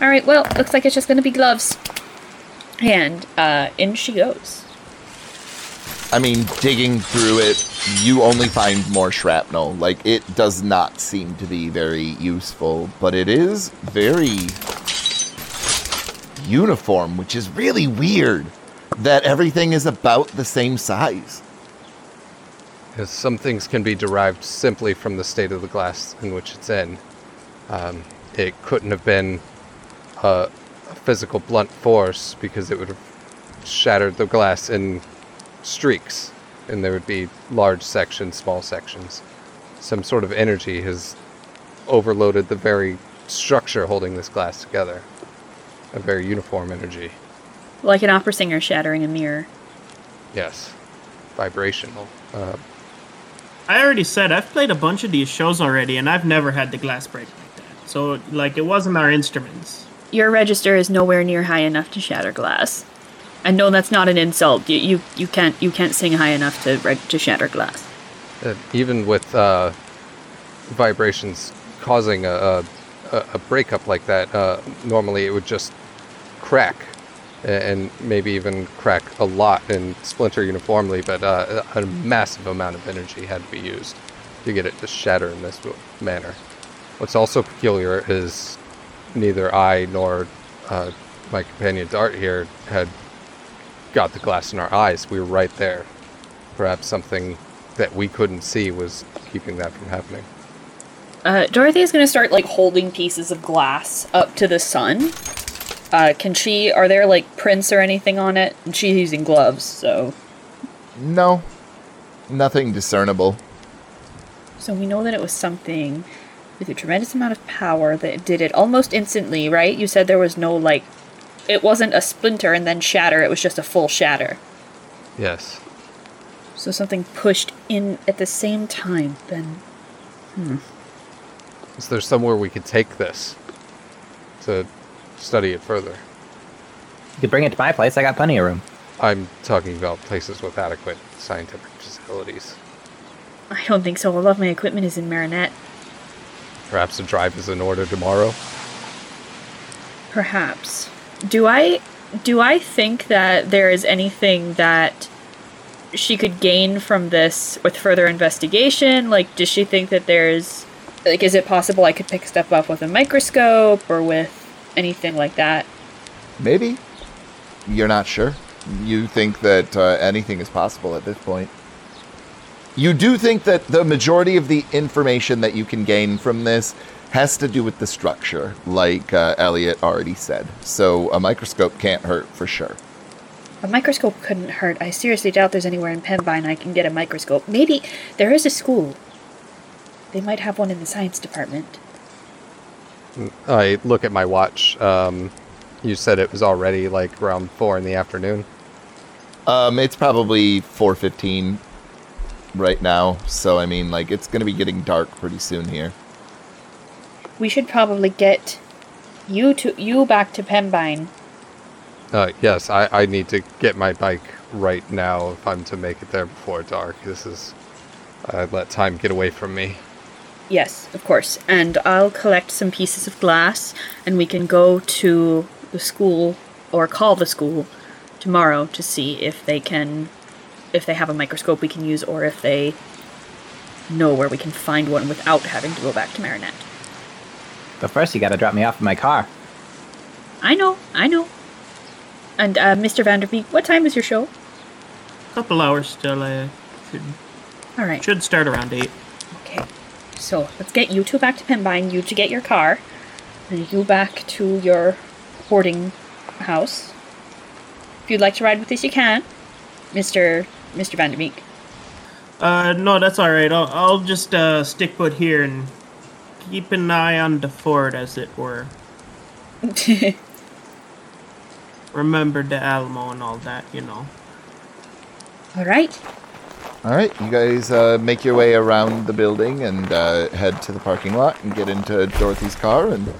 Alright, well, looks like it's just going to be gloves. And in she goes. I mean, digging through it, you only find more shrapnel. Like, it does not seem to be very useful, but it is very uniform, which is really weird that everything is about the same size. Because some things can be derived simply from the state of the glass in which it's in. It couldn't have been a physical blunt force because it would have shattered the glass in streaks, and there would be large sections, small sections. Some sort of energy has overloaded the very structure holding this glass together. A very uniform energy. Like an opera singer shattering a mirror. Yes. Vibrational. I already said I've played a bunch of these shows already, and I've never had the glass break like that. So, like, it wasn't our instruments. Your register is nowhere near high enough to shatter glass. And no, that's not an insult. You can't sing high enough to shatter glass. Even with vibrations causing a breakup like that, normally it would just crack. And maybe even crack a lot and splinter uniformly, but a massive amount of energy had to be used to get it to shatter in this manner. What's also peculiar is neither I nor my companion Dart here had got the glass in our eyes. We were right there. Perhaps something that we couldn't see was keeping that from happening. Dorothy is going to start, like, holding pieces of glass up to the sun. Are there, like, prints or anything on it? And she's using gloves, so... No. Nothing discernible. So we know that it was something with a tremendous amount of power that did it almost instantly, right? You said there was no, like... It wasn't a splinter and then shatter, it was just a full shatter. Yes. So something pushed in at the same time, then... Is there somewhere we could take this to study it further? You could bring it to my place. I got plenty of room. I'm talking about places with adequate scientific facilities. I don't think so. All of my equipment is in Marinette. Perhaps a drive is in order tomorrow? Perhaps. Do I think that there is anything that she could gain from this with further investigation? Like, does she think that there's... Like, is it possible I could pick stuff up with a microscope or with anything like that? Maybe. You're not sure. You think that anything is possible at this point. You do think that the majority of the information that you can gain from this has to do with the structure, like Elliot already said. So a microscope can't hurt for sure. A microscope couldn't hurt. I seriously doubt there's anywhere in Pembine I can get a microscope. Maybe there is a school. They might have one in the science department. I look at my watch. You said it was already like around 4 in the afternoon. It's probably 4:15 right now. So, I mean, like, it's going to be getting dark pretty soon here. We should probably get you back to Pembine. Yes, I need to get my bike right now if I'm to make it there before dark. This is... I'd let time get away from me. Yes, of course. And I'll collect some pieces of glass, and we can go to the school, or call the school, tomorrow to see if they have a microscope we can use, or if they know where we can find one without having to go back to Marinette. But first you gotta drop me off in my car. I know. And, Mr. Vanderbeek, what time is your show? A couple hours still, All right. Should start around 8. Okay. So, let's get you two back to Pembine, you to get your car, and you back to your hoarding house. If you'd like to ride with us, you can, Mr. Vandermeek. No, that's all right. I'll just stick put here and keep an eye on the fort, as it were. Remember the Alamo and all that, you know. All right, you guys make your way around the building and head to the parking lot and get into Dorothy's car and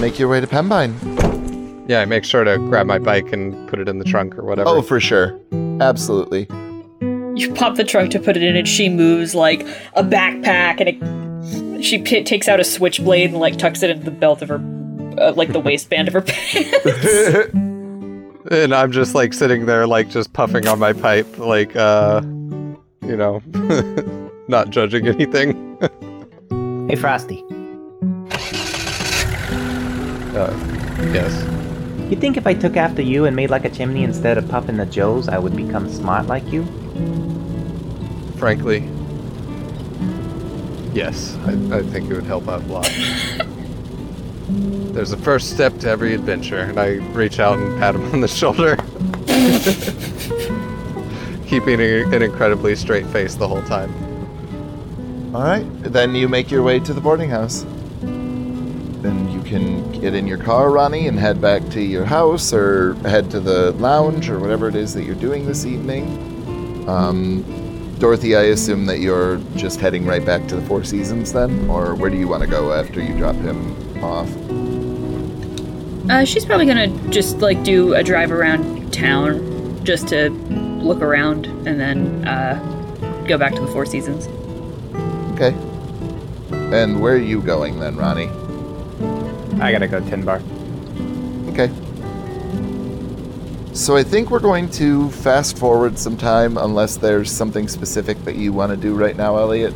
make your way to Pembine. Yeah, I make sure to grab my bike and put it in the trunk or whatever. Oh, for sure. Absolutely. You pop the trunk to put it in and she moves like a backpack and she takes out a switchblade and like tucks it into the belt of her like the waistband of her pants. And I'm just like sitting there like just puffing on my pipe like you know, not judging anything. Hey, Frosty. Yes. You think if I took after you and made like a chimney instead of puffing the Joes, I would become smart like you? Frankly, yes. I think it would help out a lot. There's a first step to every adventure, and I reach out and pat him on the shoulder, keeping an incredibly straight face the whole time. All right, then you make your way to the boarding house. Then you can get in your car, Ronnie, and head back to your house or head to the lounge or whatever it is that you're doing this evening. Dorothy, I assume that you're just heading right back to the Four Seasons then, or where do you want to go after you drop him off? She's probably gonna just like do a drive around town just to look around and then go back to the Four Seasons. Okay. And where are you going then, Ronnie? I gotta go Tin Bar. Okay. So I think we're going to fast forward some time unless there's something specific that you want to do right now, Elliot.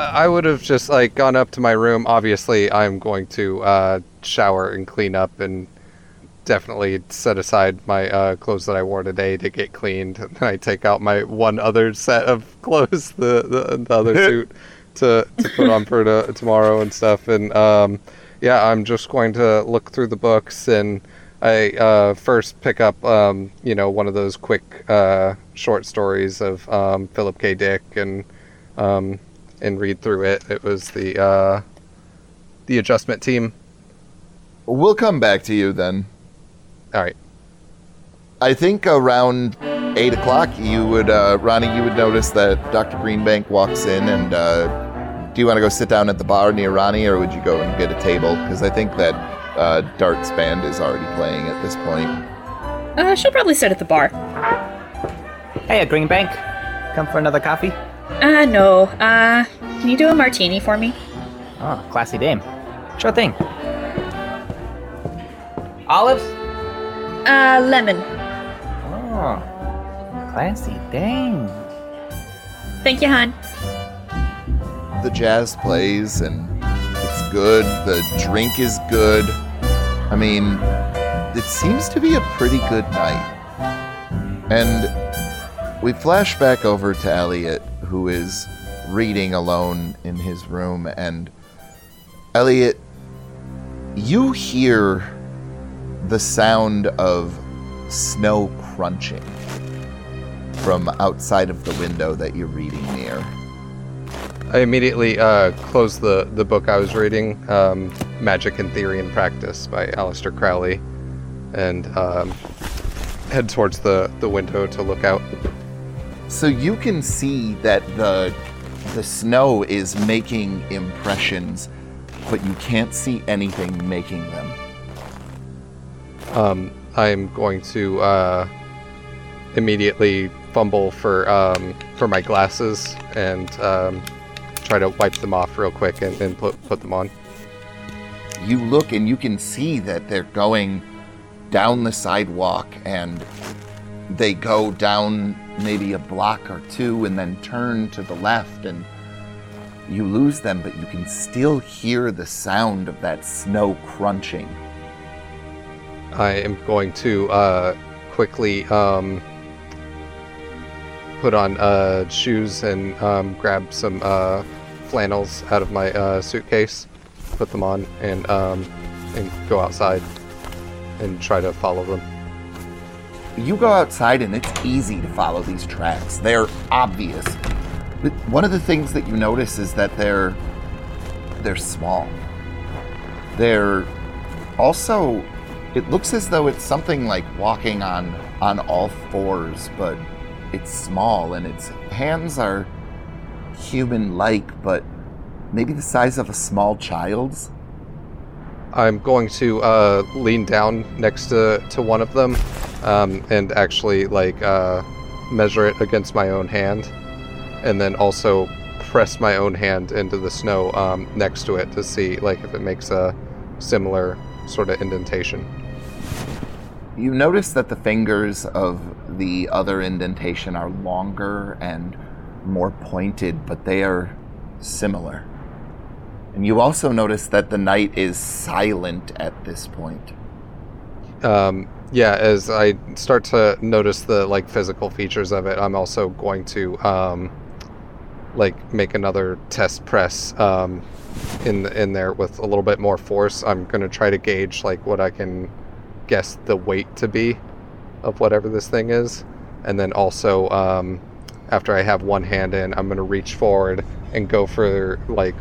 I would have just, like, gone up to my room. Obviously, I'm going to shower and clean up and definitely set aside my clothes that I wore today to get cleaned. And I take out my one other set of clothes, the other suit, to put on for tomorrow and stuff. And, yeah, I'm just going to look through the books. And I first pick up, you know, one of those quick short stories of Philip K. Dick and read through it. It was the Adjustment Team. We'll come back to you then. All right. I think around 8 o'clock, Ronnie, you would notice that Dr. Greenbank walks in and, do you want to go sit down at the bar near Ronnie, or would you go and get a table? Because I think that Dart's band is already playing at this point. She'll probably sit at the bar. Hey, Greenbank. Come for another coffee? No. Can you do a martini for me? Oh, classy dame. Sure thing. Olives? Lemon. Oh, classy dame. Thank you, hon. The jazz plays, and it's good. The drink is good. I mean, it seems to be a pretty good night. And we flash back over to Elliot, who is reading alone in his room. And Elliot, you hear the sound of snow crunching from outside of the window that you're reading near. I immediately closed the book I was reading, Magic in Theory and Practice by Aleister Crowley, and head towards the window to look out. So you can see that the snow is making impressions, but you can't see anything making them. I'm going to immediately fumble for my glasses and try to wipe them off real quick and then put them on. You look and you can see that they're going down the sidewalk, and they go down maybe a block or two and then turn to the left, and you lose them, but you can still hear the sound of that snow crunching. I am going to quickly put on shoes and grab some flannels out of my suitcase, put them on, and go outside and try to follow them. You go outside, and it's easy to follow these tracks. They're obvious. But one of the things that you notice is that they're small. They're also, it looks as though it's something like walking on all fours, but it's small, and its hands are human-like, but maybe the size of a small child's. I'm going to lean down next to one of them and actually measure it against my own hand, and then also press my own hand into the snow next to it to see if it makes a similar sort of indentation. You notice that the fingers of the other indentation are longer and more pointed, but they are similar. And you also notice that the night is silent at this point. As I start to notice the physical features of it, I'm also going to make another test press in there with a little bit more force. I'm going to try to gauge what I can guess the weight to be of whatever this thing is, and then also after I have one hand in, I'm going to reach forward and go for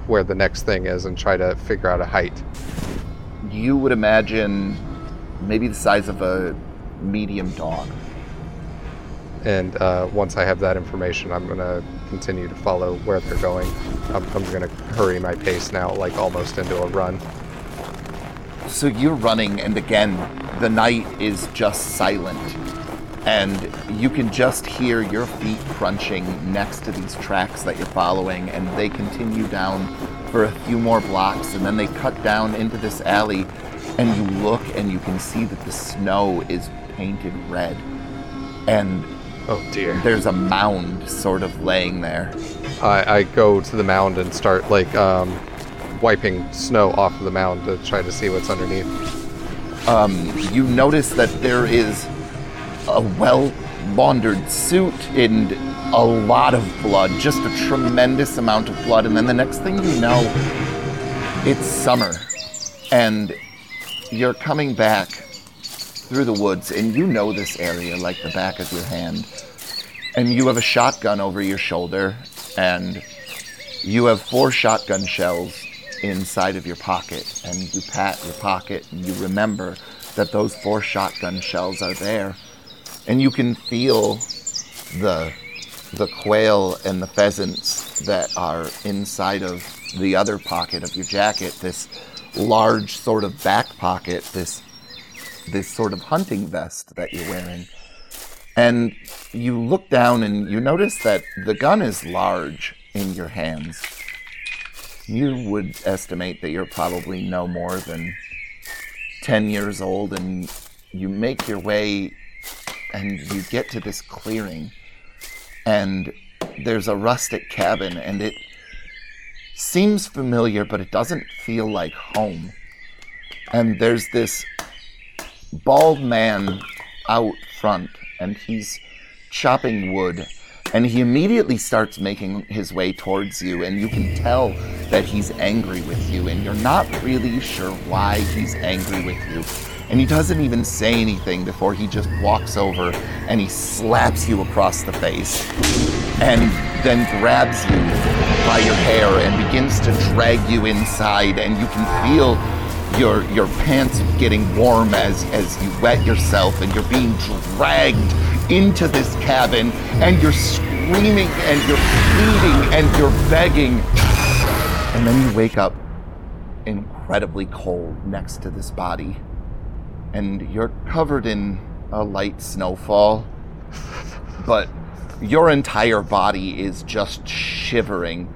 where the next thing is and try to figure out a height. You would imagine maybe the size of a medium dog. And once I have that information, I'm going to continue to follow where they're going. I'm going to hurry my pace now, almost into a run. So you're running, and again, the night is just silent. And you can just hear your feet crunching next to these tracks that you're following, and they continue down for a few more blocks, and then they cut down into this alley, and you look and you can see that the snow is painted red. And oh dear. There's a mound sort of laying there. I go to the mound and start wiping snow off of the mound to try to see what's underneath. You notice that there is a well-laundered suit and a lot of blood, just a tremendous amount of blood. And then the next thing you know, it's summer, and you're coming back through the woods, and you know this area like the back of your hand, and you have a shotgun over your shoulder, and you have 4 shotgun shells inside of your pocket, and you pat your pocket and you remember that those 4 shotgun shells are there, and you can feel the quail and the pheasants that are inside of the other pocket of your jacket, this large sort of back pocket, this sort of hunting vest that you're wearing. And you look down and you notice that the gun is large in your hands. You would estimate that you're probably no more than 10 years old, and you make your way and you get to this clearing, and there's a rustic cabin, and it seems familiar, but it doesn't feel like home. And there's this bald man out front, and he's chopping wood, and he immediately starts making his way towards you, and you can tell that he's angry with you, and you're not really sure why he's angry with you. And he doesn't even say anything before he just walks over and he slaps you across the face and then grabs you by your hair and begins to drag you inside, and you can feel your pants getting warm as you wet yourself, and you're being dragged into this cabin, and you're screaming and you're pleading and you're begging. And then you wake up incredibly cold next to this body, and you're covered in a light snowfall, but your entire body is just shivering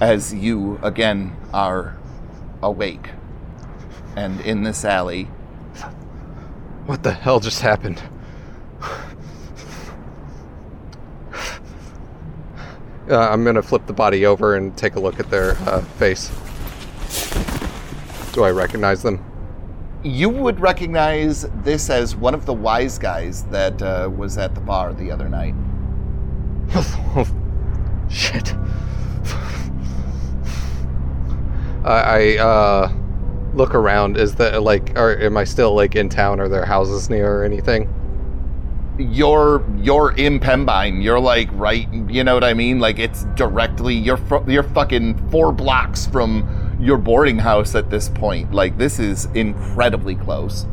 as you, again, are awake and in this alley. What the hell just happened? I'm going to flip the body over and take a look at their face. Do I recognize them? You would recognize this as one of the wise guys that was at the bar the other night. Shit. I look around. Is that like, or am I still like in town? Are there houses near or anything? You're in Pembine. You're like right. You know what I mean? Like it's directly. You're fucking 4 blocks from your boarding house at this point. Like, this is incredibly close.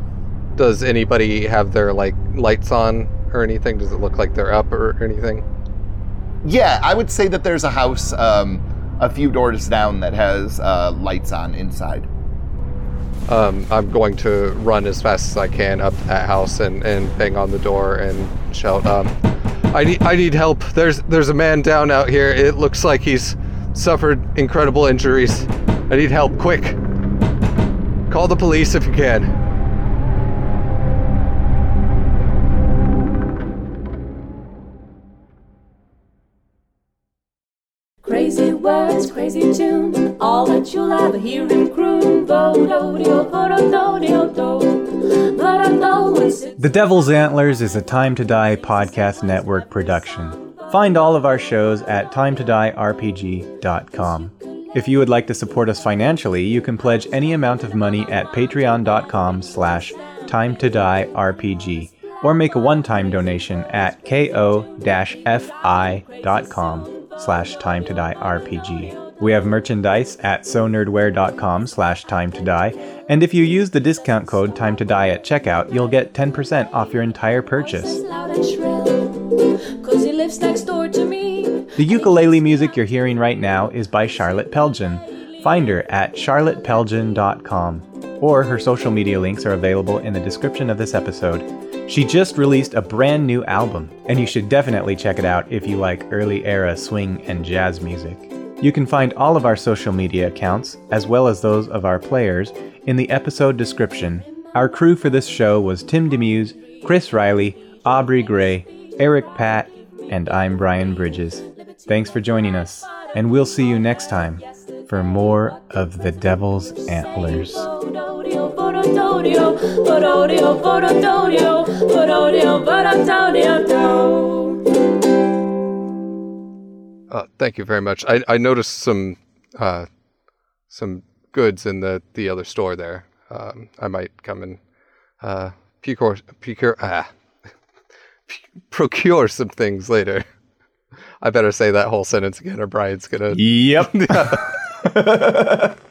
Does anybody have their, like, lights on or anything? Does it look like they're up or anything? Yeah, I would say that there's a house a few doors down that has lights on inside. I'm going to run as fast as I can up to that house and bang on the door and shout, I need help. There's a man down out here. It looks like he's suffered incredible injuries. I need help, quick. Call the police if you can. Crazy words, crazy tune, all that you'll ever hear him croon. The Devil's Antlers is a Time to Die podcast network production. Find all of our shows at TimeToDieRPG.com. If you would like to support us financially, you can pledge any amount of money at patreon.com/timetodierpg or make a one-time donation at ko-fi.com/timetodierpg. We have merchandise at SoNerdWear.com/timetodie, and if you use the discount code timetodie at checkout, you'll get 10% off your entire purchase. The ukulele music you're hearing right now is by Charlotte Pelgen. Find her at charlottepelgen.com, or her social media links are available in the description of this episode. She just released a brand new album, and you should definitely check it out if you like early era swing and jazz music. You can find all of our social media accounts, as well as those of our players, in the episode description. Our crew for this show was Tim Demeuse, Chris Riley, Aubree Gray, Eric Patt, and I'm Brian Bridges. Thanks for joining us, and we'll see you next time for more of The Devil's Antlers. Thank you very much. I noticed some goods in the other store there. I might come and procure some things later. I better say that whole sentence again, or Brian's gonna... Yep.